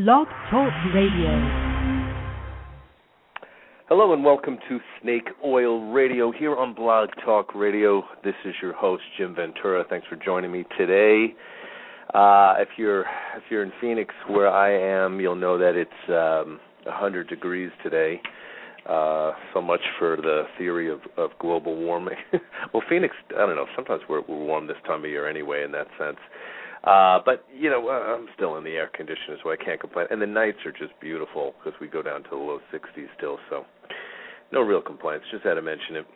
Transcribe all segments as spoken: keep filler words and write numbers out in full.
Blog Talk Radio. Hello and welcome to Snake Oil Radio here on Blog Talk Radio. This is your host, Jim Ventura. Thanks for joining me today. Uh, if you're if you're in Phoenix, where I am, you'll know that it's um, one hundred degrees today. Uh, so much for the theory of, of global warming. Well, Phoenix, I don't know, sometimes we're, we're warm this time of year anyway in that sense. Uh, but, you know, I'm still in the air conditioner, so I can't complain. And the nights are just beautiful because we go down to the low sixties still, so no real complaints. Just had to mention it.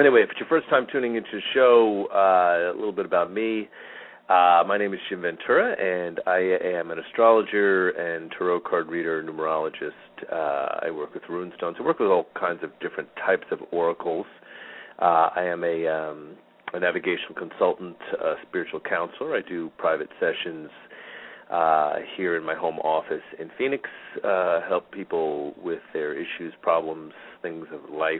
Anyway, if it's your first time tuning into the show, uh, a little bit about me. Uh, my name is Jim Ventura, and I am an astrologer and tarot card reader, numerologist. Uh, I work with rune stones. I work with all kinds of different types of oracles. Uh, I am a... Um, a navigational consultant, a spiritual counselor. I do private sessions uh, here in my home office in Phoenix, uh, help people with their issues, problems, things of life,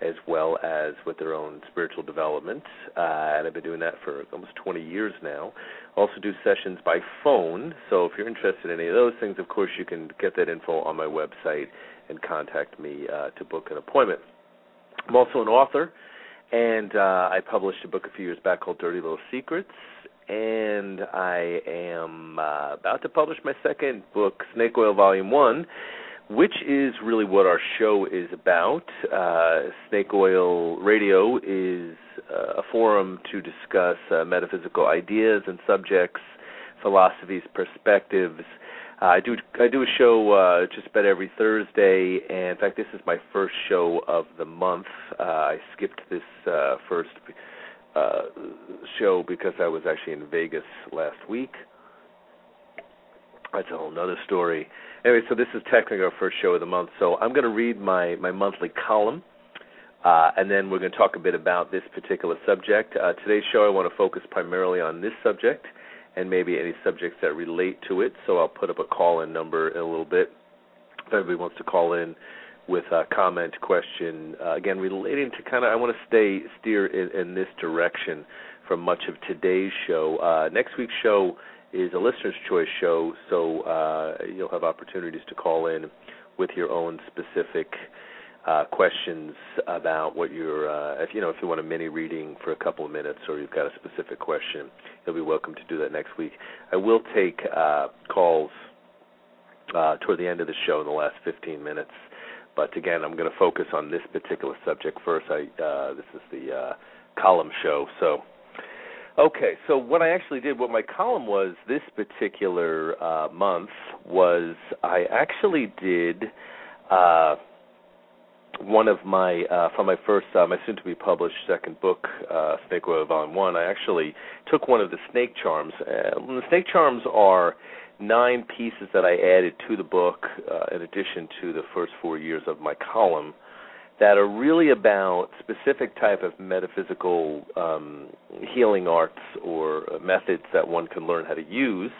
as well as with their own spiritual development. Uh, and I've been doing that for almost twenty years now. Also do sessions by phone, so if you're interested in any of those things, of course, you can get that info on my website and contact me uh, to book an appointment. I'm also an author. And uh, I published a book a few years back called Dirty Little Secrets, and I am uh, about to publish my second book, Snake Oil Volume one, which is really what our show is about. Uh, Snake Oil Radio is uh, a forum to discuss uh, metaphysical ideas and subjects, philosophies, perspectives. Uh, I do I do a show uh, just about every Thursday, and in fact, this is my first show of the month. Uh, I skipped this uh, first uh, show because I was actually in Vegas last week. That's a whole other story. Anyway, so this is technically our first show of the month, so I'm going to read my, my monthly column, uh, and then we're going to talk a bit about this particular subject. Uh, today's show, I want to focus primarily on this subject, and maybe any subjects that relate to it. So I'll put up a call-in number in a little bit. If anybody wants to call in with a comment, question, uh, again, relating to kind of, I want to stay steer in, in this direction for much of today's show. Uh, next week's show is a listener's choice show, so uh, you'll have opportunities to call in with your own specific uh, questions about what you're, uh, if you know, if you want a mini reading for a couple of minutes or you've got a specific question, you'll be welcome to do that next week. I will take uh, calls uh, toward the end of the show in the last fifteen minutes, but again, I'm going to focus on this particular subject first. I, uh, this is the uh, column show, so. Okay, so what I actually did, what my column was this particular uh, month was I actually did uh, one of my, uh, from my first, uh, my soon-to-be published second book, uh, Snake Oil Volume one, I actually took one of the snake charms. Uh, the snake charms are nine pieces that I added to the book uh, in addition to the first four years of my column that are really about specific type of metaphysical um, healing arts or methods that one can learn how to use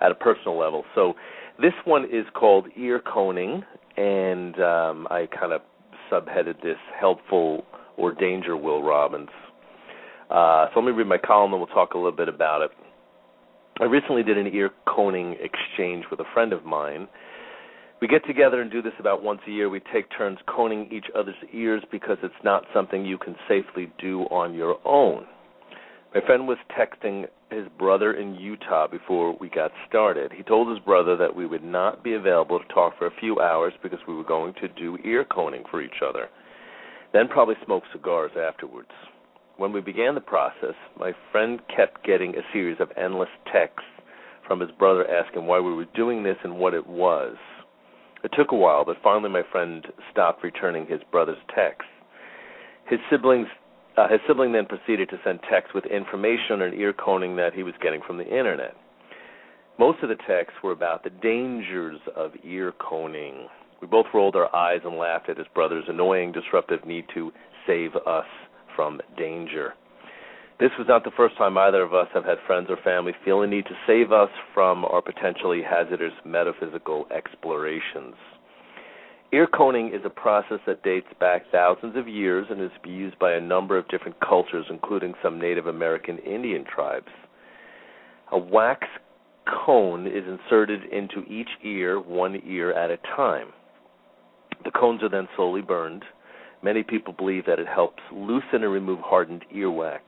at a personal level. So this one is called Ear Coning, and um, I kind of subheaded this helpful or danger Will Robbins. Uh, so let me read my column and we'll talk a little bit about it. I recently did an ear coning exchange with a friend of mine. We get together and do this about once a year. We take turns coning each other's ears because it's not something you can safely do on your own. My friend was texting his brother in Utah before we got started. He told his brother that we would not be available to talk for a few hours because we were going to do ear coning for each other, then probably smoke cigars afterwards. When we began the process, my friend kept getting a series of endless texts from his brother asking why we were doing this and what it was. It took a while, but finally my friend stopped returning his brother's texts. His siblings Uh, his sibling then proceeded to send texts with information on ear coning that he was getting from the internet. Most of the texts were about the dangers of ear coning. We both rolled our eyes and laughed at his brother's annoying, disruptive need to save us from danger. This was not the first time either of us have had friends or family feel a need to save us from our potentially hazardous metaphysical explorations. Ear coning is a process that dates back thousands of years and is used by a number of different cultures, including some Native American Indian tribes. A wax cone is inserted into each ear, one ear at a time. The cones are then slowly burned. Many people believe that it helps loosen and remove hardened earwax.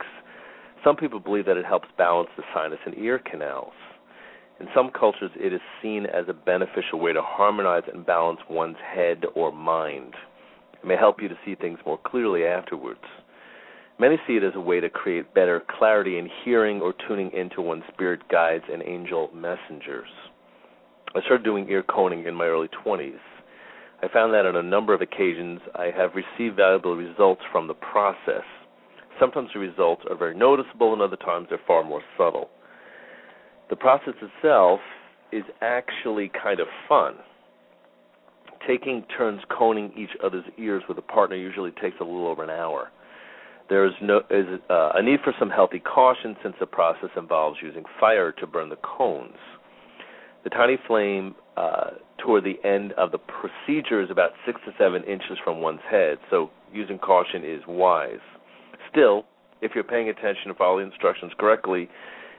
Some people believe that it helps balance the sinus and ear canals. In some cultures, it is seen as a beneficial way to harmonize and balance one's head or mind. It may help you to see things more clearly afterwards. Many see it as a way to create better clarity in hearing or tuning into one's spirit guides and angel messengers. I started doing ear coning in my early twenties. I found that on a number of occasions I have received valuable results from the process. Sometimes the results are very noticeable and other times they're far more subtle. The process itself is actually kind of fun. Taking turns coning each other's ears with a partner usually takes a little over an hour. There is, no, is uh, a need for some healthy caution since the process involves using fire to burn the cones. The tiny flame uh, toward the end of the procedure is about six to seven inches from one's head, so using caution is wise. Still, if you're paying attention and follow the instructions correctly,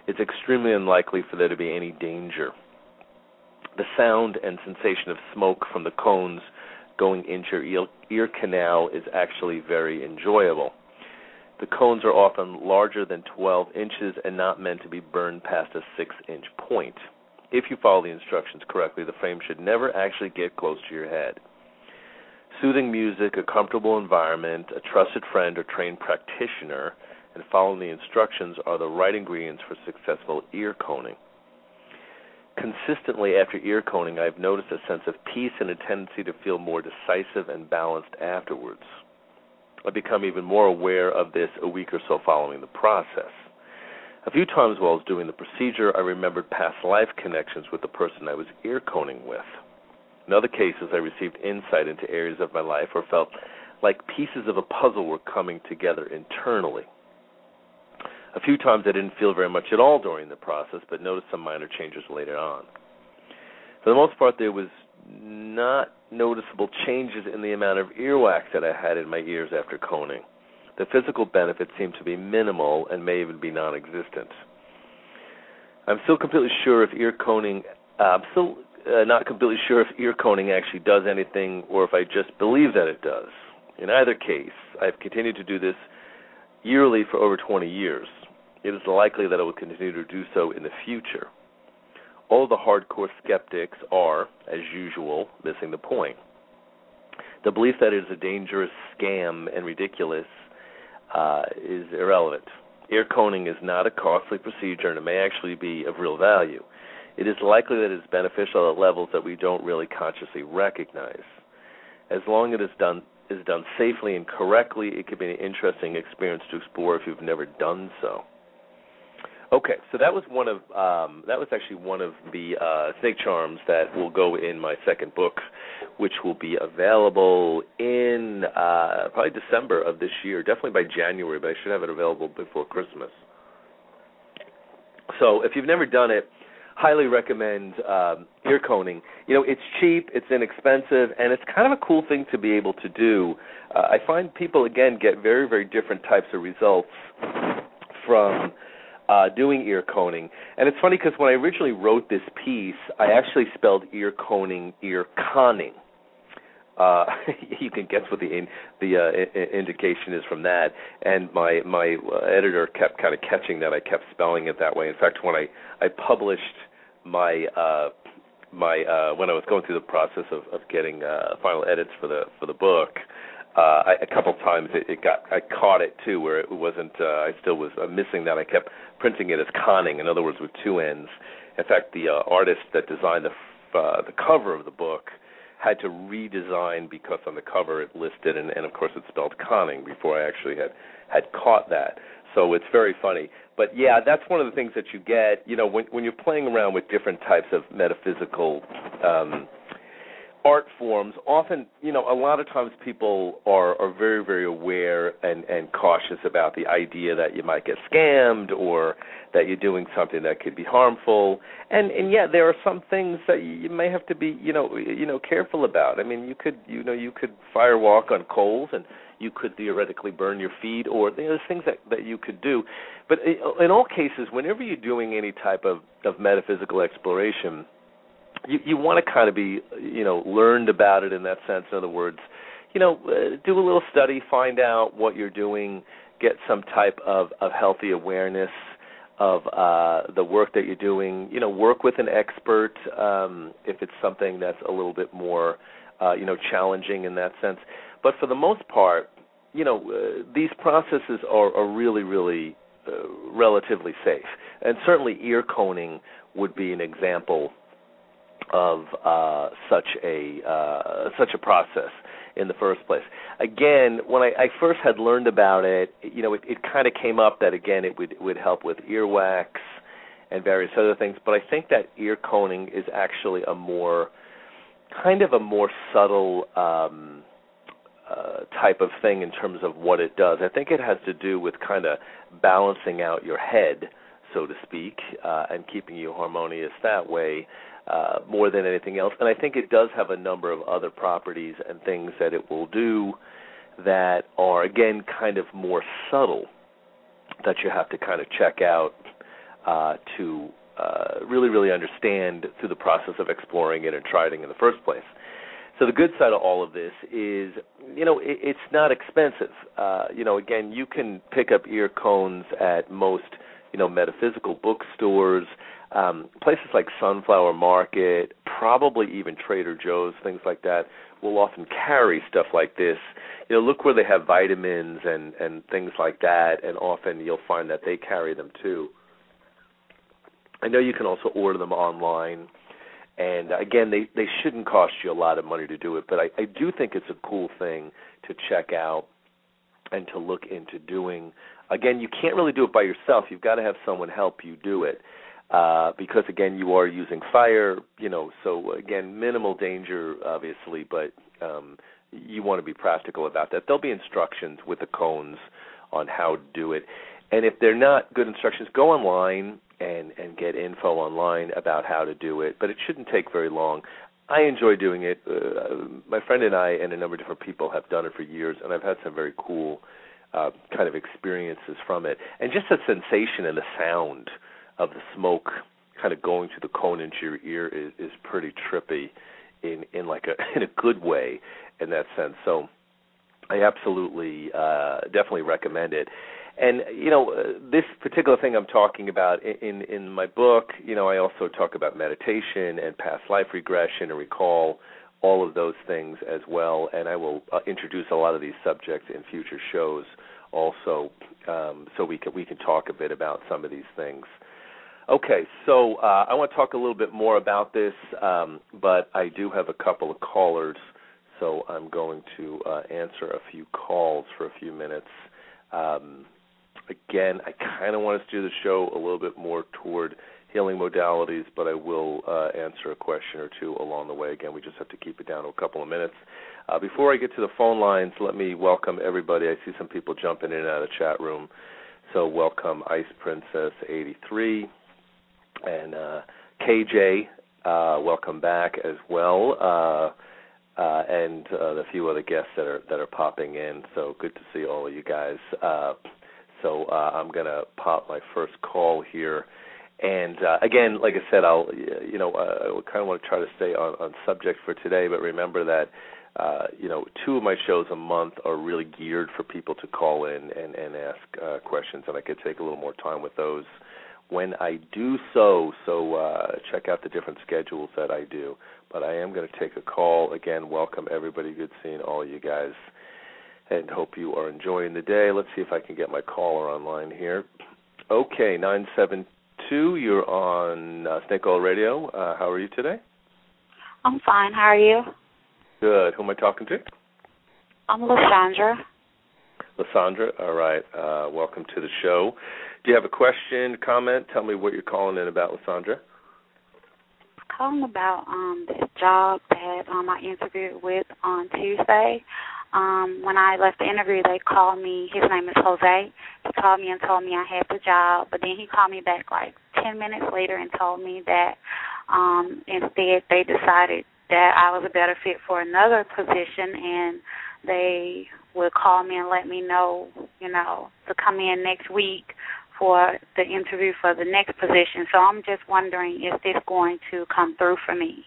it's extremely unlikely for there to be any danger. The sound and sensation of smoke from the cones going into your ear, ear canal is actually very enjoyable. The cones are often larger than twelve inches and not meant to be burned past a six-inch point. If you follow the instructions correctly, the flame should never actually get close to your head. Soothing music, a comfortable environment, a trusted friend or trained practitioner, and following the instructions are the right ingredients for successful ear coning. Consistently after ear coning, I've noticed a sense of peace and a tendency to feel more decisive and balanced afterwards. I've become even more aware of this a week or so following the process. A few times while I was doing the procedure, I remembered past life connections with the person I was ear coning with. In other cases, I received insight into areas of my life or felt like pieces of a puzzle were coming together internally. A few times I didn't feel very much at all during the process, but noticed some minor changes later on. For the most part, there was not noticeable changes in the amount of earwax that I had in my ears after coning. The physical benefits seem to be minimal and may even be non-existent. I'm still completely sure if ear coning, uh, I'm still uh, not completely sure if ear coning actually does anything or if I just believe that it does. In either case, I've continued to do this yearly for over twenty years. It is likely that I will continue to do so in the future. All the hardcore skeptics are, as usual, missing the point. The belief that it is a dangerous scam and ridiculous uh, is irrelevant. Ear coning is not a costly procedure, and it may actually be of real value. It is likely that it is beneficial at levels that we don't really consciously recognize. As long as it is done, is done safely and correctly, it could be an interesting experience to explore if you've never done so. Okay, so that was one of um, that was actually one of the uh, snake charms that will go in my second book, which will be available in uh, probably December of this year, definitely by January, but I should have it available before Christmas. So if you've never done it, highly recommend um, ear coning. You know, it's cheap, it's inexpensive, and it's kind of a cool thing to be able to do. Uh, I find people, again, get very, very different types of results from Uh, doing ear coning. And it's funny because when I originally wrote this piece, I actually spelled ear coning ear conning. Uh, you can guess what the in, the uh, I- indication is from that. And my my uh, editor kept kind of catching that I kept spelling it that way. In fact, when I, I published my uh, my uh, when I was going through the process of, of getting uh, final edits for the for the book. Uh, I, a couple times it, it got I caught it too, where it wasn't. Uh, I still was uh, missing that. I kept printing it as conning, in other words, with two N's. In fact, the uh, artist that designed the f- uh, the cover of the book had to redesign because on the cover it listed, and, and of course it spelled conning before I actually had, had caught that. So it's very funny. But yeah, that's one of the things that you get. You know, when when you're playing around with different types of metaphysical Um, art forms, often, you know, a lot of times people are, are very, very aware and, and cautious about the idea that you might get scammed or that you're doing something that could be harmful. And, and yeah, there are some things that you may have to be, you know, you know, careful about. I mean, you could, you know, you could firewalk on coals and you could theoretically burn your feed, or you know, there's things that, that you could do. But in all cases, whenever you're doing any type of, of metaphysical exploration, you, you want to kind of be, you know, learned about it in that sense. In other words, you know, uh, do a little study, find out what you're doing, get some type of, of healthy awareness of uh, the work that you're doing. You know, work with an expert um, if it's something that's a little bit more, uh, you know, challenging in that sense. But for the most part, you know, uh, these processes are, are really, really uh, relatively safe. And certainly ear coning would be an example of uh, such a uh, such a process in the first place. Again, when I, I first had learned about it, you know, it, it kind of came up that, again, it would, it would help with earwax and various other things, but I think that ear coning is actually a more, kind of a more subtle um, uh, type of thing in terms of what it does. I think it has to do with kind of balancing out your head, so to speak, uh, and keeping you harmonious that way. Uh, more than anything else. And I think it does have a number of other properties and things that it will do that are, again, kind of more subtle that you have to kind of check out uh, to uh, really, really understand through the process of exploring it and trying it in the first place. So the good side of all of this is, you know, it, it's not expensive. Uh, you know, again, you can pick up ear cones at most, you know, metaphysical bookstores, Um, places like Sunflower Market, probably even Trader Joe's, things like that, will often carry stuff like this. You know, look where they have vitamins and, and things like that, and often you'll find that they carry them too. I know you can also order them online, and again, they, they shouldn't cost you a lot of money to do it, but I, I do think it's a cool thing to check out and to look into doing. Again, you can't really do it by yourself. You've got to have someone help you do it. Uh, because, again, you are using fire, you know, so, again, minimal danger, obviously, but um, you want to be practical about that. There'll be instructions with the cones on how to do it. And if they're not good instructions, go online and, and get info online about how to do it, but it shouldn't take very long. I enjoy doing it. Uh, my friend and I and a number of different people have done it for years, and I've had some very cool uh, kind of experiences from it. And just the sensation and the sound of the smoke kind of going through the cone into your ear is, is pretty trippy in, in like a in a good way in that sense. So I absolutely uh, definitely recommend it. And, you know, uh, this particular thing I'm talking about in, in my book, you know, I also talk about meditation and past life regression and recall, all of those things as well. And I will uh, introduce a lot of these subjects in future shows also, um, so we can, we can talk a bit about some of these things. Okay, so uh, I want to talk a little bit more about this, um, but I do have a couple of callers, so I'm going to uh, answer a few calls for a few minutes. Um, again, I kind of want us to do the show a little bit more toward healing modalities, but I will uh, answer a question or two along the way. Again, we just have to keep it down to a couple of minutes. Uh, before I get to the phone lines, let me welcome everybody. I see some people jumping in and out of the chat room, so welcome Ice Princess eighty-three. And uh, K J, uh, welcome back as well, uh, uh, and uh, the few other guests that are that are popping in. So good to see all of you guys. Uh, so uh, I'm gonna pop my first call here, and uh, again, like I said, I'll you know uh, I kind of want to try to stay on, on subject for today, but remember that. Uh, you know, two of my shows a month are really geared for people to call in and, and ask uh, questions, and I could take a little more time with those when I do so, so uh, check out the different schedules that I do. But I am going to take a call. Again, welcome everybody. Good seeing all you guys, and hope you are enjoying the day. Let's see if I can get my caller online here. Okay, nine seven two, you're on uh, Snake Oil Radio. Uh, how are you today? I'm fine. How are you? Good. Who am I talking to? I'm Lysandra. Lysandra, all right. Uh, welcome to the show. Do you have a question, comment? Tell me what you're calling in about, Lysandra. I'm calling about um, this job that um, I interviewed with on Tuesday. Um, when I left the interview, they called me. His name is Jose. He called me and told me I had the job, but then he called me back like ten minutes later and told me that um, instead they decided that I was a better fit for another position, and they would call me and let me know, you know, to come in next week for the interview for the next position. So I'm just wondering, is this going to come through for me?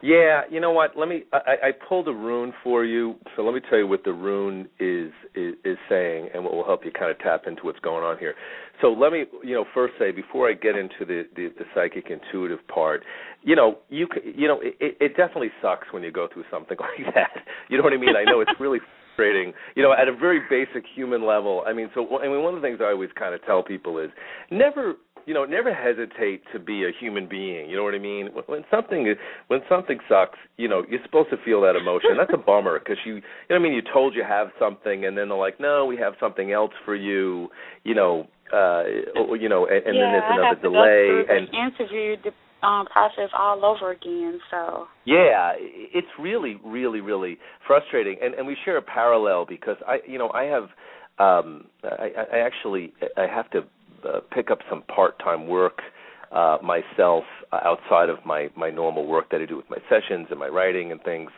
Yeah, you know what? Let me. I, I pulled a rune for you, so let me tell you what the rune is, is is saying, and what will help you kind of tap into what's going on here. So let me, you know, first say before I get into the, the, the psychic intuitive part, you know, you you know, it, it definitely sucks when you go through something like that. You know what I mean? I know it's really frustrating. You know, at a very basic human level. I mean, so I mean, one of the things I always kind of tell people is never. You know, never hesitate to be a human being. You know what I mean? When something when something sucks, you know, you're supposed to feel that emotion. That's a bummer because you, you know what I mean? You told you have something, and then they're like, no, we have something else for you. You know, uh, you know, and, and yeah, then there's another I have to delay. Go through and the interview the um, process all over again. So yeah, it's really, really, really frustrating. And and we share a parallel because I, you know, I have, um, I, I actually I have to. Uh, pick up some part-time work uh, myself uh, outside of my, my normal work that I do with my sessions and my writing and things.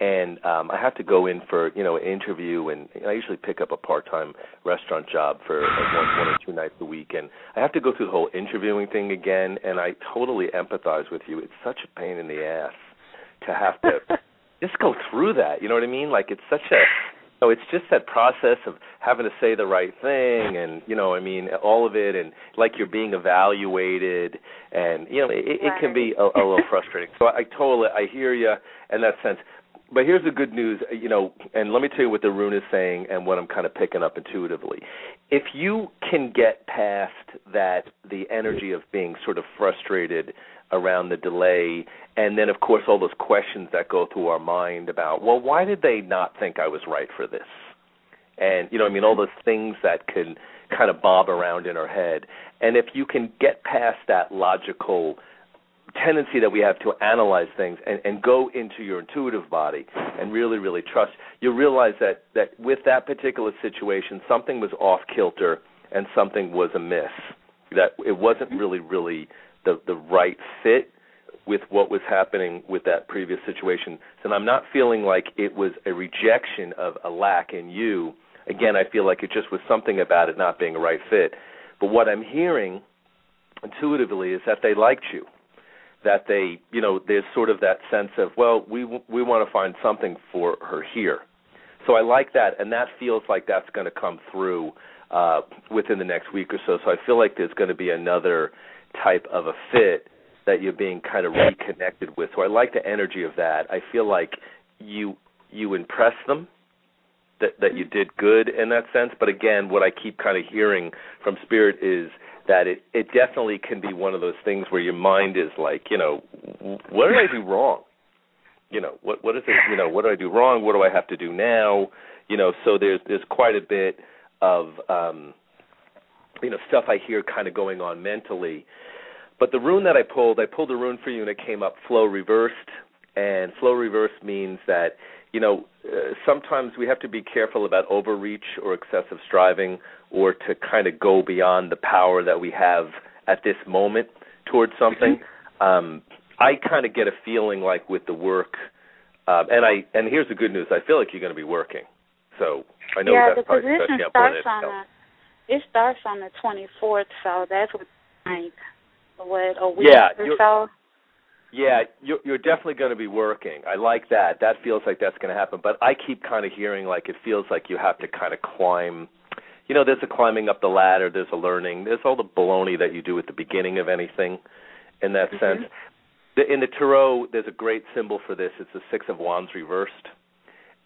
And um, I have to go in for, you know, an interview, and, and I usually pick up a part-time restaurant job for like one, one or two nights a week. And I have to go through the whole interviewing thing again, and I totally empathize with you. It's such a pain in the ass to have to just go through that. You know what I mean? Like it's such a... No, it's just that process of having to say the right thing and, you know, I mean, all of it and like you're being evaluated and, you know, it, right. it can be a, a little frustrating. So I, I totally, I hear you in that sense. But here's the good news, you know, and let me tell you what the rune is saying and what I'm kind of picking up intuitively. If you can get past that, the energy of being sort of frustrated around the delay, and then, of course, all those questions that go through our mind about, well, why did they not think I was right for this? And, you know, I mean, all those things that can kind of bob around in our head. And if you can get past that logical tendency that we have to analyze things and, and go into your intuitive body and really, really trust, you realize that, that with that particular situation, something was off kilter and something was amiss, that it wasn't really, really the, the right fit with what was happening with that previous situation. So I'm not feeling like it was a rejection of a lack in you. Again, I feel like it just was something about it not being a right fit. But what I'm hearing intuitively is that they liked you, that they, you know, there's sort of that sense of, well, we we want to find something for her here. So I like that, and that feels like that's going to come through uh, within the next week or so. So I feel like there's going to be another type of a fit that you're being kind of reconnected with. So I like the energy of that. I feel like you you impress them, that, that you did good in that sense. But again, what I keep kind of hearing from Spirit is that it, it definitely can be one of those things where your mind is like, you know, what did I do wrong? You know, what what is it, you know, what do I do wrong? What do I have to do now? You know, so there's there's quite a bit of, um, you know, stuff I hear kind of going on mentally. But the rune that I pulled, I pulled a rune for you and it came up flow reversed. And flow reversed means that, you know, uh, sometimes we have to be careful about overreach or excessive striving or to kind of go beyond the power that we have at this moment towards something. um, I kind of get a feeling like with the work, um, and I and here's the good news, I feel like you're going to be working. So I know yeah, that's probably the position starts on the, it starts on the twenty-fourth, so that's what like what a week yeah, or so. Yeah, you're, you're definitely going to be working. I like that. That feels like that's going to happen. But I keep kind of hearing like it feels like you have to kind of climb. You know, there's a climbing up the ladder. There's a learning. There's all the baloney that you do at the beginning of anything in that mm-hmm. sense. The, in the Tarot, there's a great symbol for this. It's the Six of Wands reversed.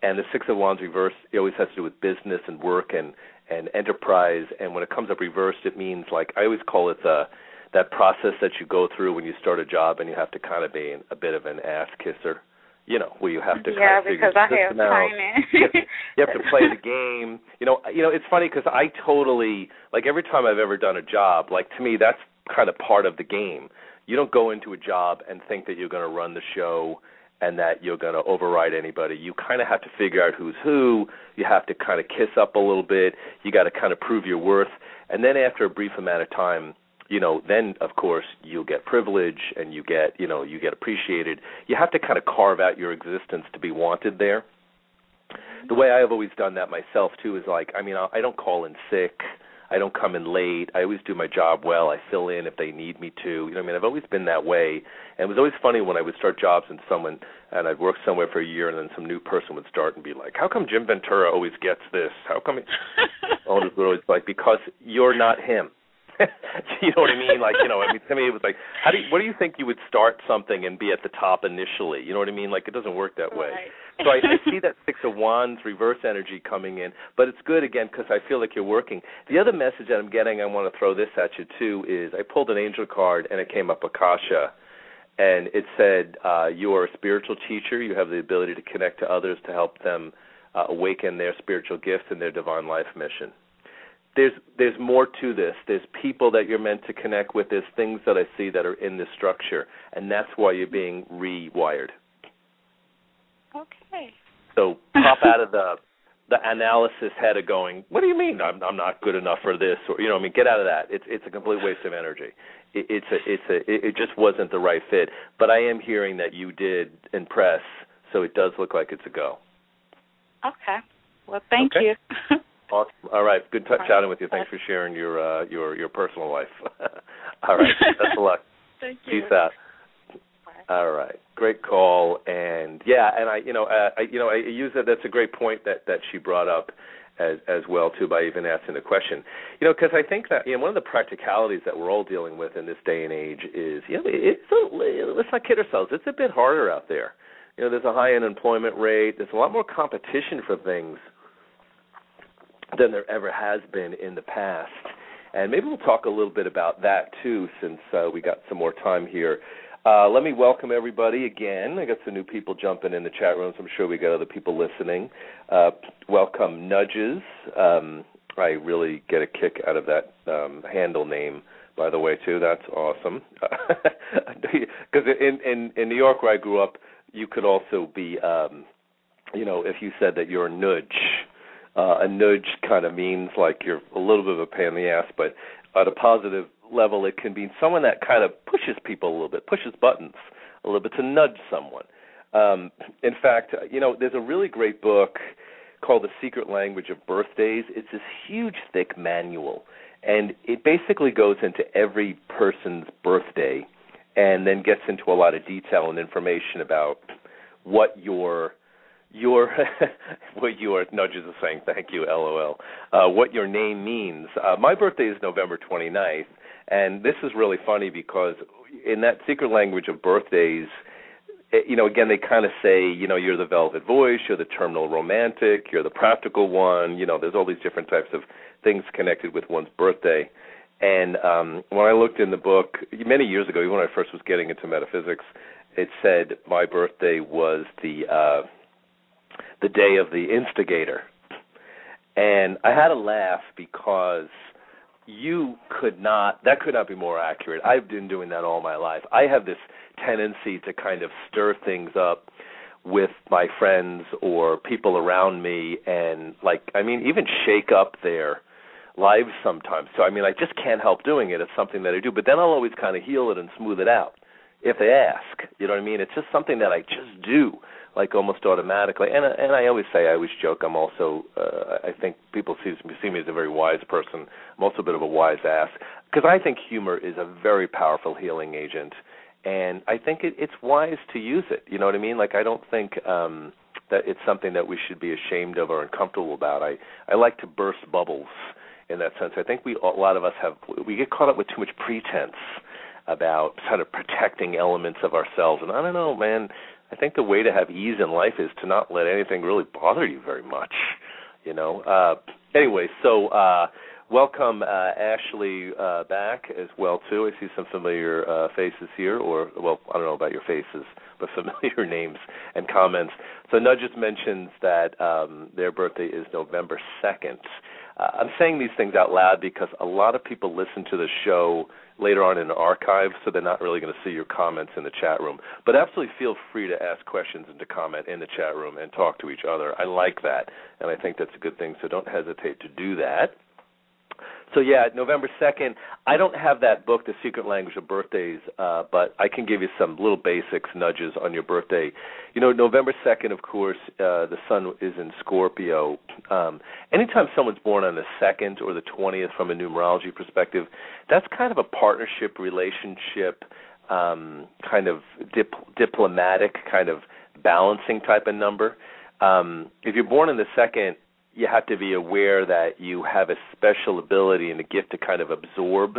And the Six of Wands reversed, it always has to do with business and work and, and enterprise. And when it comes up reversed, it means like I always call it the – that process that you go through when you start a job and you have to kind of be a bit of an ass kisser, you know, where you have to kind yeah, of figure the system out. Yeah, because I have time. You have to play the game. You know, you know, it's funny because I totally, like every time I've ever done a job, like to me that's kind of part of the game. You don't go into a job and think that you're going to run the show and that you're going to override anybody. You kind of have to figure out who's who. You have to kind of kiss up a little bit. You got to kind of prove your worth. And then after a brief amount of time, you know, then, of course, you'll get privilege and you get, you know, you get appreciated. You have to kind of carve out your existence to be wanted there. the way I've always done that myself, too, is like, I mean, I don't call in sick. I don't come in late. I always do my job well. I fill in if they need me to. You know what I mean? I've always been that way. And it was always funny when I would start jobs and someone, and I'd work somewhere for a year, and then some new person would start and be like, how come Jim Ventura always gets this? How come he always, always like, because you're not him. You know what I mean? Like, you know, I mean, to me it was like, how do you, what do you think you would start something and be at the top initially? You know what I mean? Like, it doesn't work that way. Right. So I, I see that six of wands, reverse energy coming in, but it's good, again, because I feel like you're working. The other message that I'm getting, I want to throw this at you, too, is I pulled an angel card, and it came up Akasha, and it said, uh, you are a spiritual teacher. You have the ability to connect to others to help them uh, awaken their spiritual gifts and their divine life mission. There's there's more to this. There's people that you're meant to connect with. There's things that I see that are in this structure, and that's why you're being rewired. Okay. So pop out of the the analysis head of going, what do you mean I'm I'm not good enough for this? Or, you know, I mean, get out of that. It's it's a complete waste of energy. It, it's a it's a it, it just wasn't the right fit. But I am hearing that you did impress, so it does look like it's a go. Okay. Well, thank okay. you. Awesome. All right. Good touch chatting with you. Thanks for sharing your uh, your your personal life. All right. Best of luck. Thank you. Peace out. Bye. All right. Great call. And yeah, and I you know uh, I you know I use that. That's a great point that, that she brought up as as well too, by even asking the question. You know, because I think that, you know, one of the practicalities that we're all dealing with in this day and age is, you know, it's a, let's not kid ourselves. It's a bit harder out there. You know, there's a high unemployment rate. There's a lot more competition for things than there ever has been in the past. And maybe we'll talk a little bit about that, too, since uh, we got some more time here. Uh, let me welcome everybody again. I got some new people jumping in the chat room, so I'm sure we got other people listening. Uh, welcome Nudges. Um, I really get a kick out of that um, handle name, by the way, too. That's awesome. Because in, in, in New York, where I grew up, you could also be, um, you know, if you said that you're a nudge, Uh, a nudge kind of means like you're a little bit of a pain in the ass, but at a positive level, it can be someone that kind of pushes people a little bit, pushes buttons a little bit to nudge someone. Um, in fact, you know, there's a really great book called The Secret Language of Birthdays. It's this huge, thick manual, and it basically goes into every person's birthday and then gets into a lot of detail and information about what your Your, what your nudges are saying, thank you, LOL, uh, what your name means. Uh, my birthday is November twenty-ninth, and this is really funny because in that secret language of birthdays, it, you know, again, they kind of say, you know, you're the velvet voice, you're the terminal romantic, you're the practical one, you know, there's all these different types of things connected with one's birthday. And um, when I looked in the book many years ago, even when I first was getting into metaphysics, it said my birthday was the... Uh, the day of the instigator. And I had a laugh because you could not, that could not be more accurate. I've been doing that all my life. I have this tendency to kind of stir things up with my friends or people around me and, like, I mean, even shake up their lives sometimes. So, I mean, I just can't help doing it. It's something that I do. But then I'll always kind of heal it and smooth it out if they ask. You know what I mean? It's just something that I just do, like almost automatically. And and I always say, I always joke, I'm also, uh, I think people see, see me as a very wise person. I'm also a bit of a wise ass, because I think humor is a very powerful healing agent, and I think it, it's wise to use it. You know what I mean? Like, I don't think um, that it's something that we should be ashamed of or uncomfortable about. I, I like to burst bubbles in that sense. I think we a lot of us have, we get caught up with too much pretense about sort of protecting elements of ourselves. And I don't know, man, I think the way to have ease in life is to not let anything really bother you very much, you know. Uh, anyway, so uh, welcome uh, Ashley uh, back as well, too. I see some familiar uh, faces here, or, well, I don't know about your faces, but familiar names and comments. So Nudges mentions that um, their birthday is November second. Uh, I'm saying these things out loud because a lot of people listen to the show later on in the archive, so they're not really going to see your comments in the chat room. But absolutely feel free to ask questions and to comment in the chat room and talk to each other. I like that, and I think that's a good thing, so don't hesitate to do that. So, yeah, November second, I don't have that book, The Secret Language of Birthdays, uh, but I can give you some little basics, nudges on your birthday. You know, November second, of course, uh, the sun is in Scorpio. Um, anytime someone's born on the second or the twentieth from a numerology perspective, that's kind of a partnership, relationship, um, kind of dip- diplomatic, kind of balancing type of number. Um, if you're born on the second, you have to be aware that you have a special ability and a gift to kind of absorb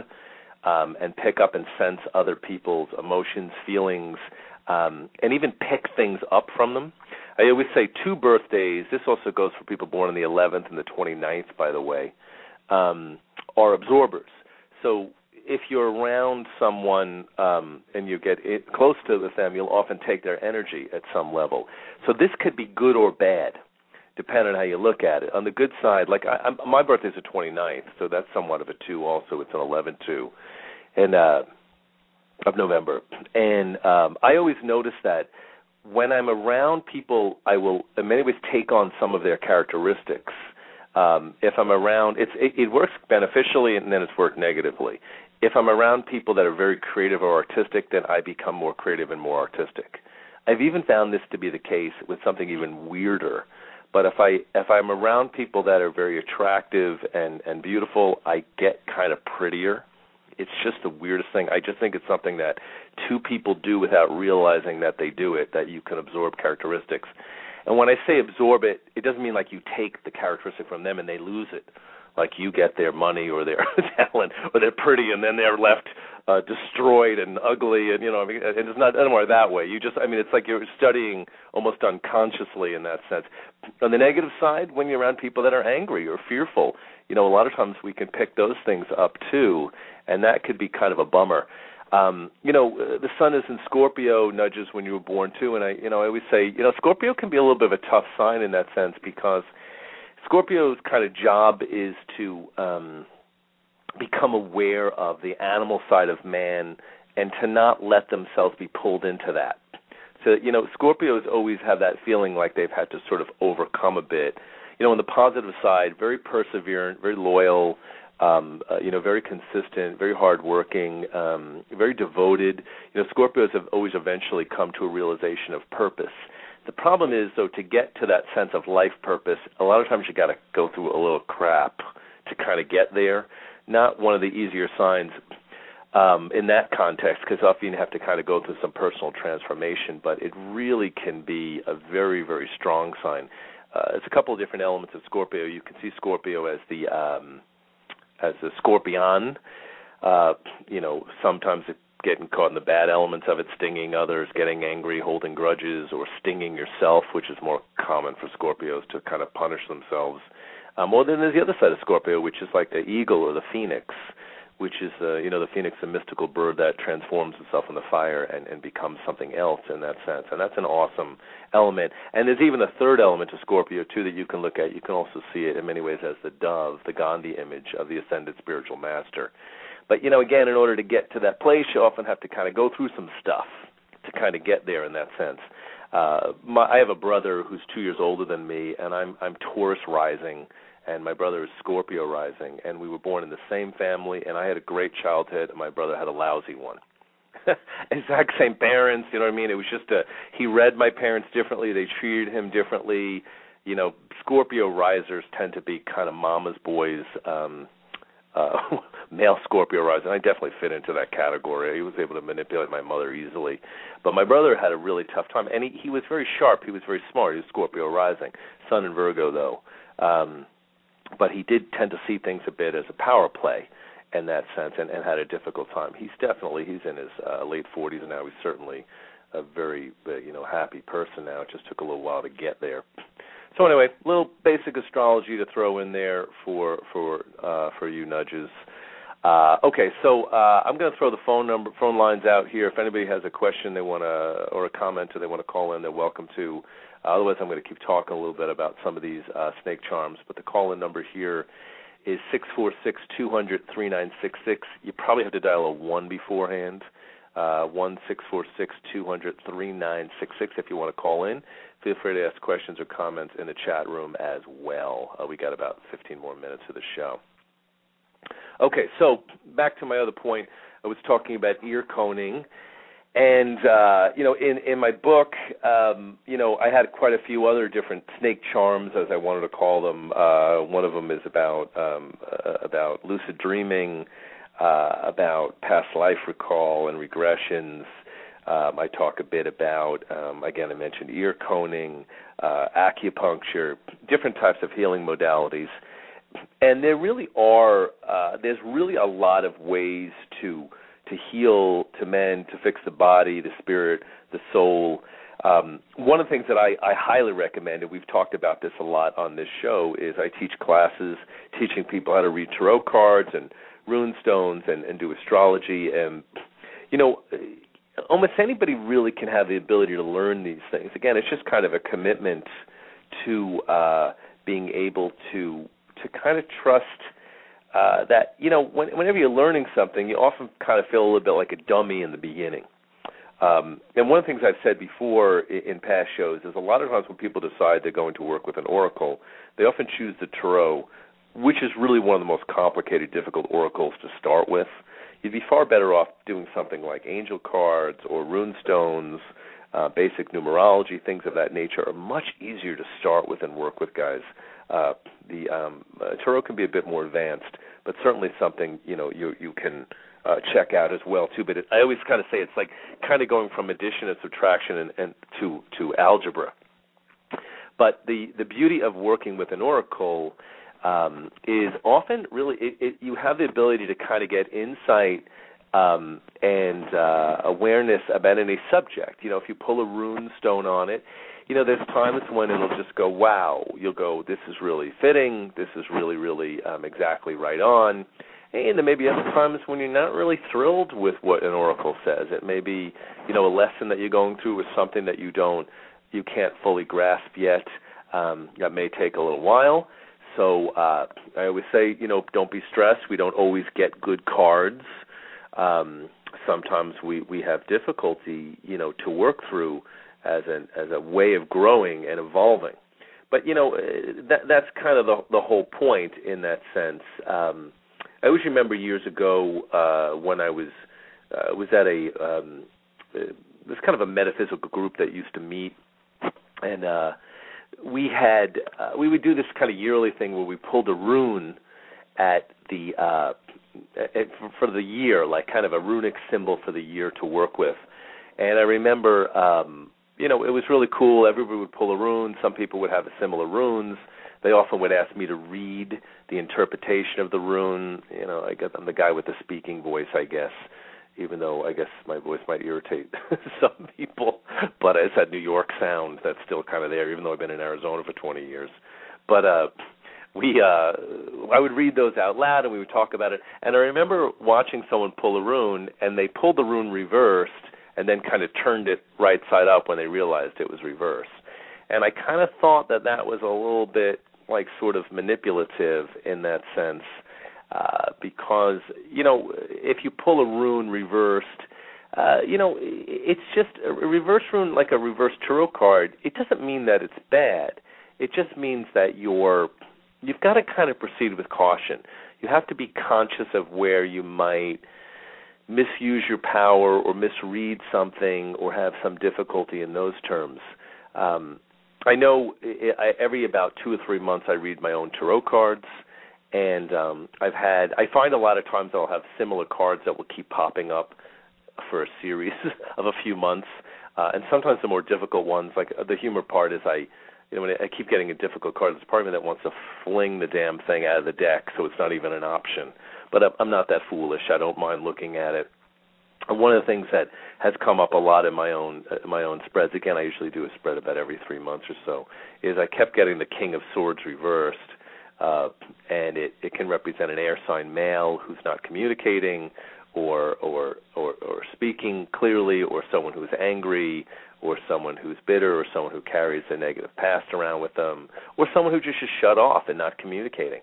um, and pick up and sense other people's emotions, feelings, um, and even pick things up from them. I always say two birthdays, this also goes for people born on the eleventh and the twenty-ninth, by the way, um, are absorbers. So if you're around someone um, and you get it, close to them, you'll often take their energy at some level. So this could be good or bad, depending on how you look at it. On the good side, like I, I'm, my birthday's the twenty-ninth, so that's somewhat of a two also. It's an eleven two and, uh, of November. And um, I always notice that when I'm around people, I will in many ways take on some of their characteristics. Um, if I'm around, it's, it, it works beneficially and then it's worked negatively. If I'm around people that are very creative or artistic, then I become more creative and more artistic. I've even found this to be the case with something even weirder. But if I if I'm around people that are very attractive and, and beautiful, I get kind of prettier. It's just the weirdest thing. I just think it's something that two people do without realizing that they do it, that you can absorb characteristics. And when I say absorb it, it doesn't mean like you take the characteristic from them and they lose it. Like you get their money or their talent or they're pretty and then they're left uh, destroyed and ugly and, you know, I mean, it's not anymore that way. You just, I mean, it's like you're studying almost unconsciously in that sense. On the negative side, when you're around people that are angry or fearful, you know, a lot of times we can pick those things up too, and that could be kind of a bummer. Um, you know, the sun is in Scorpio, nudges when you were born too, and I, you know, I always say, you know, Scorpio can be a little bit of a tough sign in that sense because Scorpio's kind of job is to um, become aware of the animal side of man and to not let themselves be pulled into that. So, you know, Scorpios always have that feeling like they've had to sort of overcome a bit. You know, on the positive side, very perseverant, very loyal, um, uh, you know, very consistent, very hardworking, um, very devoted. You know, Scorpios have always eventually come to a realization of purpose. The problem is, though, to get to that sense of life purpose, a lot of times you got to go through a little crap to kind of get there. Not one of the easier signs um, in that context, because often you have to kind of go through some personal transformation, but it really can be a very, very strong sign. Uh, it's a couple of different elements of Scorpio. You can see Scorpio as the um, as the scorpion. Uh, you know, sometimes it getting caught in the bad elements of it, stinging others, getting angry, holding grudges, or stinging yourself, which is more common for Scorpios to kind of punish themselves. Um, well, then there's the other side of Scorpio, which is like the eagle or the phoenix, which is, uh, you know, the phoenix, a mystical bird that transforms itself in the fire and, and becomes something else in that sense. And that's an awesome element. And there's even a third element to Scorpio, too, that you can look at. You can also see it in many ways as the dove, the Gandhi image of the ascended spiritual master. But, you know, again, in order to get to that place, you often have to kind of go through some stuff to kind of get there in that sense. Uh, my, I have a brother who's two years older than me, and I'm I'm Taurus rising, and my brother is Scorpio rising, and we were born in the same family, and I had a great childhood, and my brother had a lousy one. Exact same parents, you know what I mean? It was just a, he read my parents differently, they treated him differently. You know, Scorpio risers tend to be kind of mama's boys, um Uh, male Scorpio rising. I definitely fit into that category. He was able to manipulate my mother easily. But my brother had a really tough time, and he, he was very sharp. He was very smart. He was Scorpio rising. Sun in Virgo, though. Um, but he did tend to see things a bit as a power play in that sense and, and had a difficult time. He's definitely, he's in his uh, late forties now. He's certainly a very, you know, happy person now. It just took a little while to get there. So anyway, a little basic astrology to throw in there for for uh, for you nudges. Uh, okay, so uh, I'm going to throw the phone number, phone lines out here. If anybody has a question they want to, or a comment, or they want to call in, they're welcome to. Uh, otherwise, I'm going to keep talking a little bit about some of these uh, snake charms. But the call in number here is six four six two hundred three nine six six. You probably have to dial a one beforehand. Uh, one six four six two hundred three nine six six. If you want to call in, feel free to ask questions or comments in the chat room as well. Uh, we got about fifteen more minutes of the show. Okay, so back to my other point. I was talking about ear coning. And, uh, you know, in, in my book, um, you know, I had quite a few other different snake charms, as I wanted to call them. Uh, one of them is about um, uh, about lucid dreaming, uh, about past life recall and regressions. Um, I talk a bit about, um, again, I mentioned ear coning, uh, acupuncture, different types of healing modalities. And there really are, uh, there's really a lot of ways to to heal, to mend, to fix the body, the spirit, the soul. Um, one of the things that I, I highly recommend, and we've talked about this a lot on this show, is I teach classes teaching people how to read tarot cards and rune stones and, and do astrology. And, you know, almost anybody really can have the ability to learn these things. Again, it's just kind of a commitment to uh, being able to to kind of trust Uh, that, you know, when, whenever you're learning something, you often kind of feel a little bit like a dummy in the beginning. Um, and one of the things I've said before in, in past shows is a lot of times when people decide they're going to work with an oracle, they often choose the tarot, which is really one of the most complicated, difficult oracles to start with. You'd be far better off doing something like angel cards or rune stones, uh, basic numerology, things of that nature are much easier to start with and work with, guys. Uh, the um, uh, tarot can be a bit more advanced, but certainly something, you know, you you can uh, check out as well too. But it, I always kind of say it's like kind of going from addition and subtraction and, and to to algebra. But the, the beauty of working with an oracle um, is often really it, it, you have the ability to kind of get insight um, and uh, awareness about any subject. You know, if you pull a rune stone on it, you know, there's times when it'll just go, wow. You'll go, this is really fitting. This is really, really um, exactly right on. And there may be other times when you're not really thrilled with what an oracle says. It may be, you know, a lesson that you're going through with something that you don't, you can't fully grasp yet. Um, that may take a little while. So uh, I always say, you know, don't be stressed. We don't always get good cards. Um, sometimes we, we have difficulty, you know, to work through as an as a way of growing and evolving. But, you know, that that's kind of the the whole point in that sense. Um, I always remember years ago uh, when I was uh, was at a um, – this kind of a metaphysical group that used to meet, and uh, we had uh, – we would do this kind of yearly thing where we pulled a rune at the uh, – for the year, like kind of a runic symbol for the year to work with. And I remember um, – you know, it was really cool. Everybody would pull a rune. Some people would have similar runes. They often would ask me to read the interpretation of the rune. You know, I guess I'm the guy with the speaking voice, I guess, even though I guess my voice might irritate some people. But it's that New York sound that's still kind of there, even though I've been in Arizona for twenty years. But uh, we, uh, I would read those out loud, and we would talk about it. And I remember watching someone pull a rune, and they pulled the rune reversed, and then kind of turned it right side up when they realized it was reverse. And I kind of thought that that was a little bit like sort of manipulative in that sense uh, because, you know, if you pull a rune reversed, uh, you know, it's just a reverse rune, like a reverse tarot card. It doesn't mean that it's bad. It just means that you're, you've got to kind of proceed with caution. You have to be conscious of where you might misuse your power or misread something or have some difficulty in those terms. Um, I know I, every about two or three months I read my own tarot cards, and um, I've had, I find a lot of times I'll have similar cards that will keep popping up for a series of a few months, uh, and sometimes the more difficult ones, like the humor part is I, you know, when I keep getting a difficult card, there's part of me that wants to fling the damn thing out of the deck so it's not even an option. But I'm not that foolish. I don't mind looking at it. And one of the things that has come up a lot in my own in my own spreads, again, I usually do a spread about every three months or so, is I kept getting the King of Swords reversed, uh, and it, it can represent an air sign male who's not communicating or, or or or speaking clearly, or someone who's angry, or someone who's bitter, or someone who carries a negative past around with them, or someone who just is shut off and not communicating.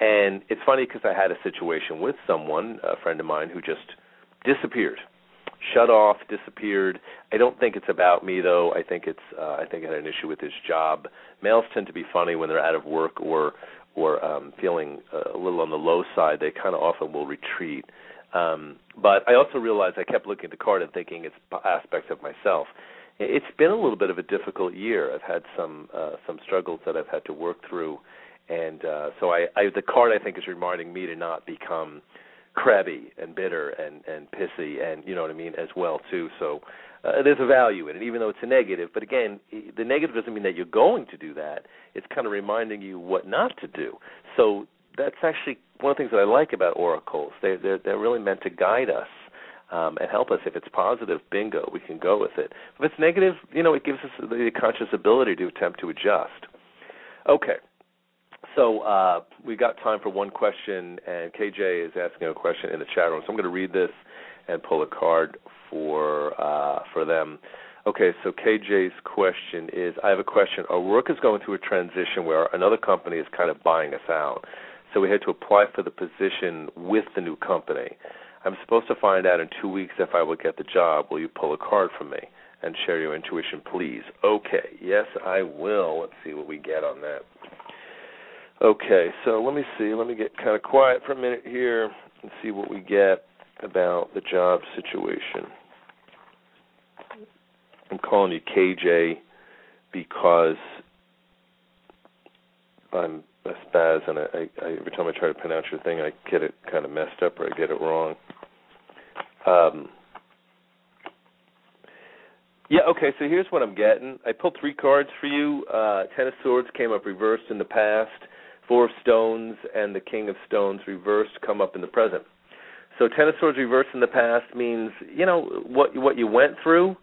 And it's funny because I had a situation with someone, a friend of mine, who just disappeared, shut off, disappeared. I don't think it's about me, though. I think it's uh, I think I had an issue with his job. Males tend to be funny when they're out of work or or um, feeling a little on the low side, they kind of often will retreat. Um, but I also realized I kept looking at the card and thinking it's aspects of myself. It's been a little bit of a difficult year. I've had some uh, some struggles that I've had to work through. And uh, so I, I, the card, I think, is reminding me to not become crabby and bitter and, and pissy and, you know what I mean, as well, too. So uh, there's a value in it, even though it's a negative. But, again, the negative doesn't mean that you're going to do that. It's kind of reminding you what not to do. So that's actually one of the things that I like about oracles. They're, they're, they're really meant to guide us um, and help us. If it's positive, bingo, we can go with it. If it's negative, you know, it gives us the conscious ability to attempt to adjust. Okay. So uh, we got time for one question, and K J is asking a question in the chat room. So I'm going to read this and pull a card for uh, for them. Okay, so K J's question is, I have a question. Our work is going through a transition where another company is kind of buying us out. So we had to apply for the position with the new company. I'm supposed to find out in two weeks if I will get the job. Will you pull a card for me and share your intuition, please? Okay, yes, I will. Let's see what we get on that. Okay, so let me see. Let me get kind of quiet for a minute here and see what we get about the job situation. I'm calling you K J because I'm a spaz, and I, I, I, every time I try to pronounce your thing, I get it kind of messed up or I get it wrong. Um, Yeah, okay, so here's what I'm getting. I pulled three cards for you. Uh, Ten of Swords came up reversed in the past. Four of Stones and the King of Stones reversed come up in the present. So Ten of Swords reversed in the past means, you know, what what you went through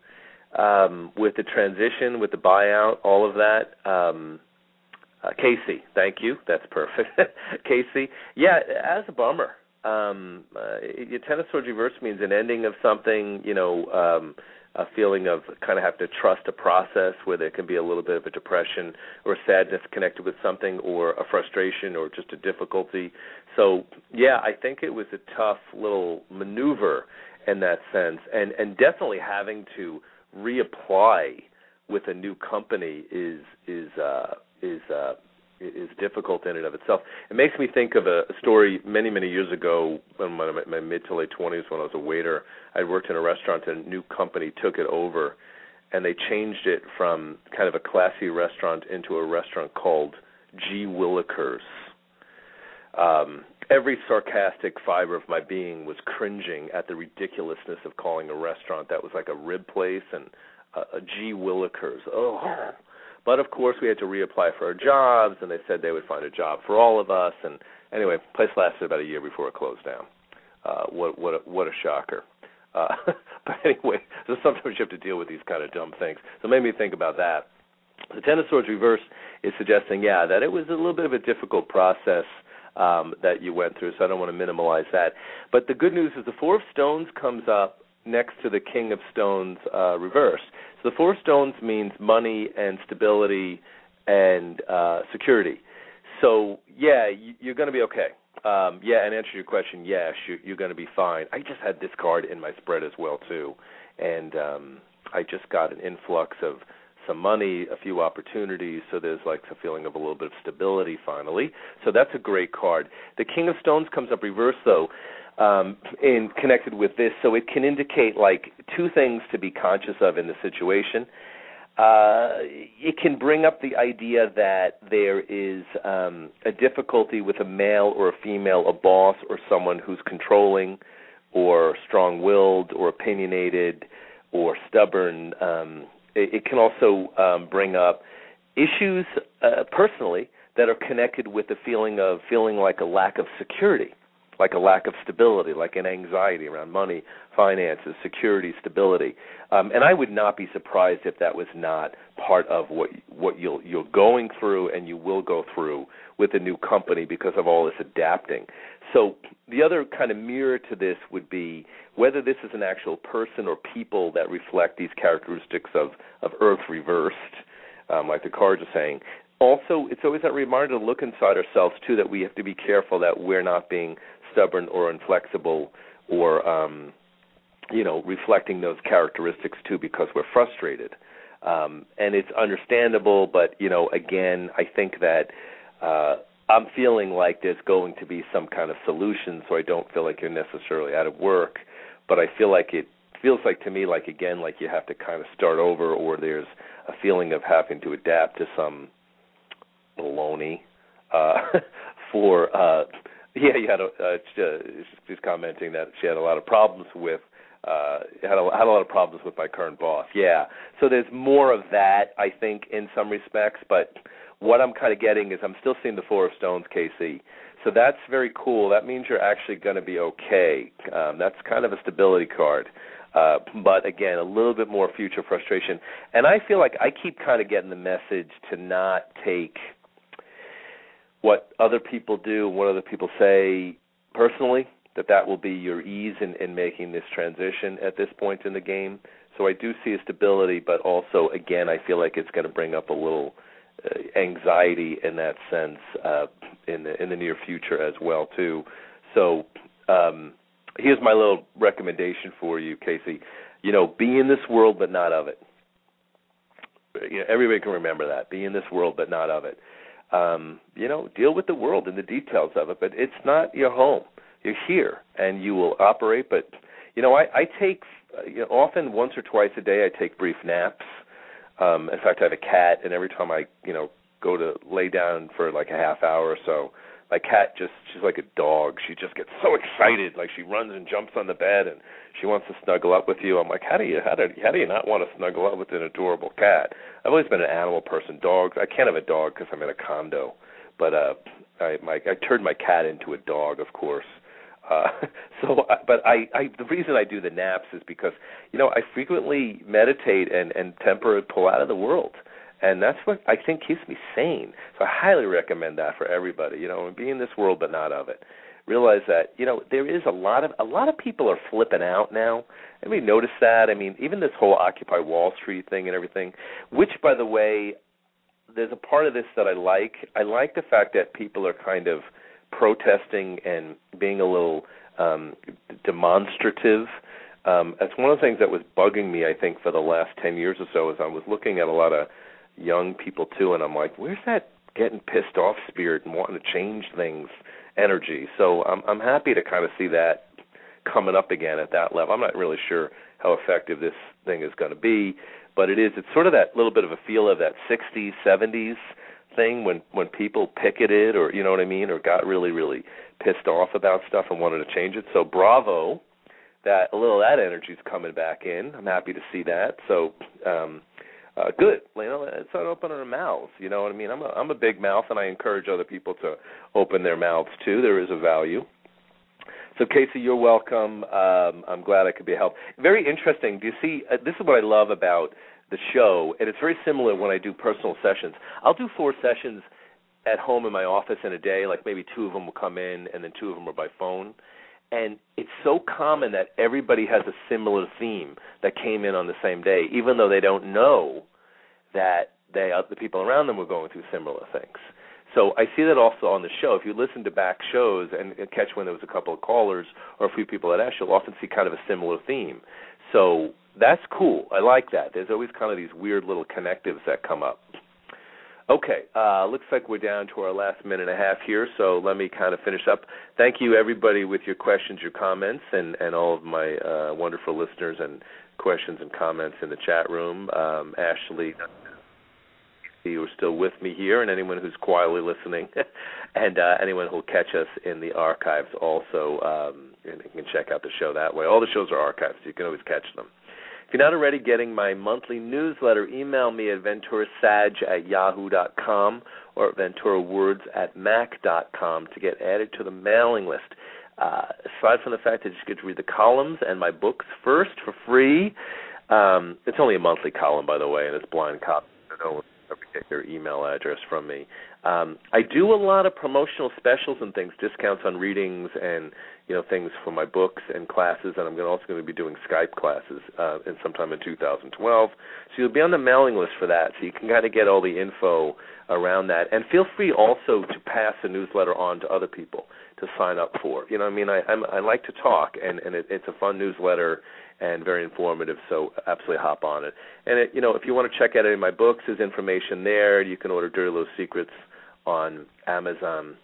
um, with the transition, with the buyout, all of that. Um, uh, Casey, thank you. That's perfect. Casey, yeah, as a bummer. Um, uh, Ten of Swords reversed means an ending of something, you know, um, a feeling of kind of have to trust a process where there can be a little bit of a depression or sadness connected with something or a frustration or just a difficulty. So, yeah, I think it was a tough little maneuver in that sense. And, and definitely having to reapply with a new company is is uh, is uh, is difficult in and of itself. It makes me think of a story many, many years ago in my, my mid to late twenties when I was a waiter. I worked in a restaurant and a new company took it over, and they changed it from kind of a classy restaurant into a restaurant called G. Willikers. Um, every sarcastic fiber of my being was cringing at the ridiculousness of calling a restaurant that was like a rib place and a, a G. Willikers. Oh, but, of course, we had to reapply for our jobs, and they said they would find a job for all of us. And anyway, the place lasted about a year before it closed down. Uh, what what a, what a shocker. Uh, but anyway, so sometimes you have to deal with these kind of dumb things. So it made me think about that. The Ten of Swords reverse is suggesting, yeah, that it was a little bit of a difficult process um, that you went through, so I don't want to minimize that. But the good news is the Four of Stones comes up next to the King of Stones uh, reversed. So the Four Stones means money and stability and uh, security. So, yeah, you, you're going to be okay. Um, yeah, and answer your question, yes, you're, you're going to be fine. I just had this card in my spread as well, too. And um, I just got an influx of some money, a few opportunities, so there's like a feeling of a little bit of stability finally. So that's a great card. The King of Stones comes up reversed, though. Um, in connected with this, so it can indicate like two things to be conscious of in the situation. Uh, it can bring up the idea that there is um, a difficulty with a male or a female, a boss or someone who's controlling or strong-willed or opinionated or stubborn. Um, it, it can also um, bring up issues uh, personally that are connected with the feeling of feeling like a lack of security. Like a lack of stability, like an anxiety around money, finances, security, stability, um, and I would not be surprised if that was not part of what what you'll, you're going through and you will go through with the new company because of all this adapting. So the other kind of mirror to this would be whether this is an actual person or people that reflect these characteristics of of Earth reversed, um, like the cards are saying. Also, it's always that reminder to look inside ourselves, too, that we have to be careful that we're not being stubborn or inflexible or, um, you know, reflecting those characteristics, too, because we're frustrated. Um, and it's understandable, but, you know, again, I think that uh, I'm feeling like there's going to be some kind of solution, so I don't feel like you're necessarily out of work, but I feel like it feels like to me, like, again, like you have to kind of start over, or there's a feeling of having to adapt to some baloney uh, for, uh, yeah, you had a, uh, she's, she's commenting that she had a lot of problems with, uh, had a, had a lot of problems with my current boss. Yeah. So there's more of that, I think, in some respects, but what I'm kind of getting is I'm still seeing the Four of Stones, K C. So that's very cool. That means you're actually going to be okay. Um, that's kind of a stability card. Uh, but, again, a little bit more future frustration. And I feel like I keep kind of getting the message to not take what other people do, what other people say personally, that that will be your ease in, in making this transition at this point in the game. So I do see a stability, but also, again, I feel like it's going to bring up a little uh, anxiety in that sense uh, in the in the near future as well, too. So um here's my little recommendation for you, Casey. You know, be in this world but not of it. You know, everybody can remember that. Be in this world but not of it. Um, you know, deal with the world and the details of it, but it's not your home. You're here, and you will operate. But, you know, I, I take you know, often once or twice a day I take brief naps. Um, in fact, I have a cat, and every time I, you know, go to lay down for like a half hour or so, my cat just, she's like a dog. She just gets so excited. Like she runs and jumps on the bed and she wants to snuggle up with you. I'm like, how do you, how do, how do you not want to snuggle up with an adorable cat? I've always been an animal person. Dogs, I can't have a dog because I'm in a condo. But uh, I, my, I turned my cat into a dog, of course. Uh, so, but I, I, the reason I do the naps is because, you know, I frequently meditate and, and temper pull out of the world. And that's what I think keeps me sane. So I highly recommend that for everybody, you know, and be in this world but not of it. Realize that, you know, there is a lot of a lot of people are flipping out now. And we notice that. I mean, even this whole Occupy Wall Street thing and everything, which, by the way, there's a part of this that I like. I like the fact that people are kind of protesting and being a little um, demonstrative. Um, that's one of the things that was bugging me, I think, for the last ten years or so, is I was looking at a lot of young people too, and I'm like, where's that getting pissed off spirit and wanting to change things energy? So I'm I'm happy to kind of see that coming up again at that level. I'm not really sure how effective this thing is going to be, but it is. It's sort of that little bit of a feel of that sixties, seventies thing when when people picketed, or you know what I mean, or got really really pissed off about stuff and wanted to change it. So bravo, that a little of that energy is coming back in. I'm happy to see that. So. Um, Uh, good. You know, it's not opening our mouths. You know what I mean? I'm a, I'm a big mouth, and I encourage other people to open their mouths, too. There is a value. So, Casey, you're welcome. Um, I'm glad I could be a help. Very interesting. Do you see, uh, this is what I love about the show, and it's very similar when I do personal sessions. I'll do four sessions at home in my office in a day, like maybe two of them will come in, and then two of them are by phone. And it's so common that everybody has a similar theme that came in on the same day, even though they don't know that they, the people around them were going through similar things. So I see that also on the show. If you listen to back shows and catch when there was a couple of callers or a few people that asked, you'll often see kind of a similar theme. So that's cool. I like that. There's always kind of these weird little connectives that come up. Okay, uh, looks like we're down to our last minute and a half here, so let me kind of finish up. Thank you, everybody, with your questions, your comments, and, and all of my uh, wonderful listeners and questions and comments in the chat room. Um, Ashley, you are still with me here, and anyone who's quietly listening, and uh, anyone who will catch us in the archives also, um, and you can check out the show that way. All the shows are archived, so you can always catch them. If you're not already getting my monthly newsletter, email me at venturasaj at yahoo dot com or at venturawords at mac dot com to get added to the mailing list. Uh, aside from the fact that you get to read the columns and my books first for free, um, it's only a monthly column, by the way, and it's blind copy. No one will ever get your email address from me. Um, I do a lot of promotional specials and things, discounts on readings and, you know, things for my books and classes, and I'm also going to be doing Skype classes uh, in sometime in two thousand twelve. So you'll be on the mailing list for that, so you can kind of get all the info around that. And feel free also to pass the newsletter on to other people to sign up for. You know what I mean? I, I'm, I like to talk, and, and it, it's a fun newsletter and very informative, so absolutely hop on it. And, it, you know, if you want to check out any of my books, there's information there. You can order Dirty Little Secrets on Amazon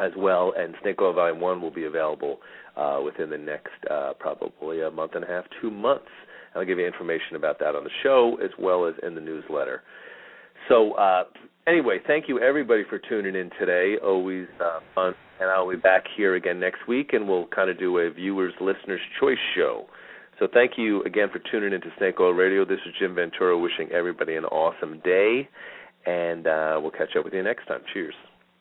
as well, and Snake Oil Volume one will be available uh, within the next uh, probably a month and a half, two months. And I'll give you information about that on the show as well as in the newsletter. So uh, anyway, thank you, everybody, for tuning in today. Always uh, fun. And I'll be back here again next week, and we'll kind of do a viewer's listener's choice show. So thank you again for tuning into Snake Oil Radio. This is Jim Ventura wishing everybody an awesome day, and uh, we'll catch up with you next time. Cheers.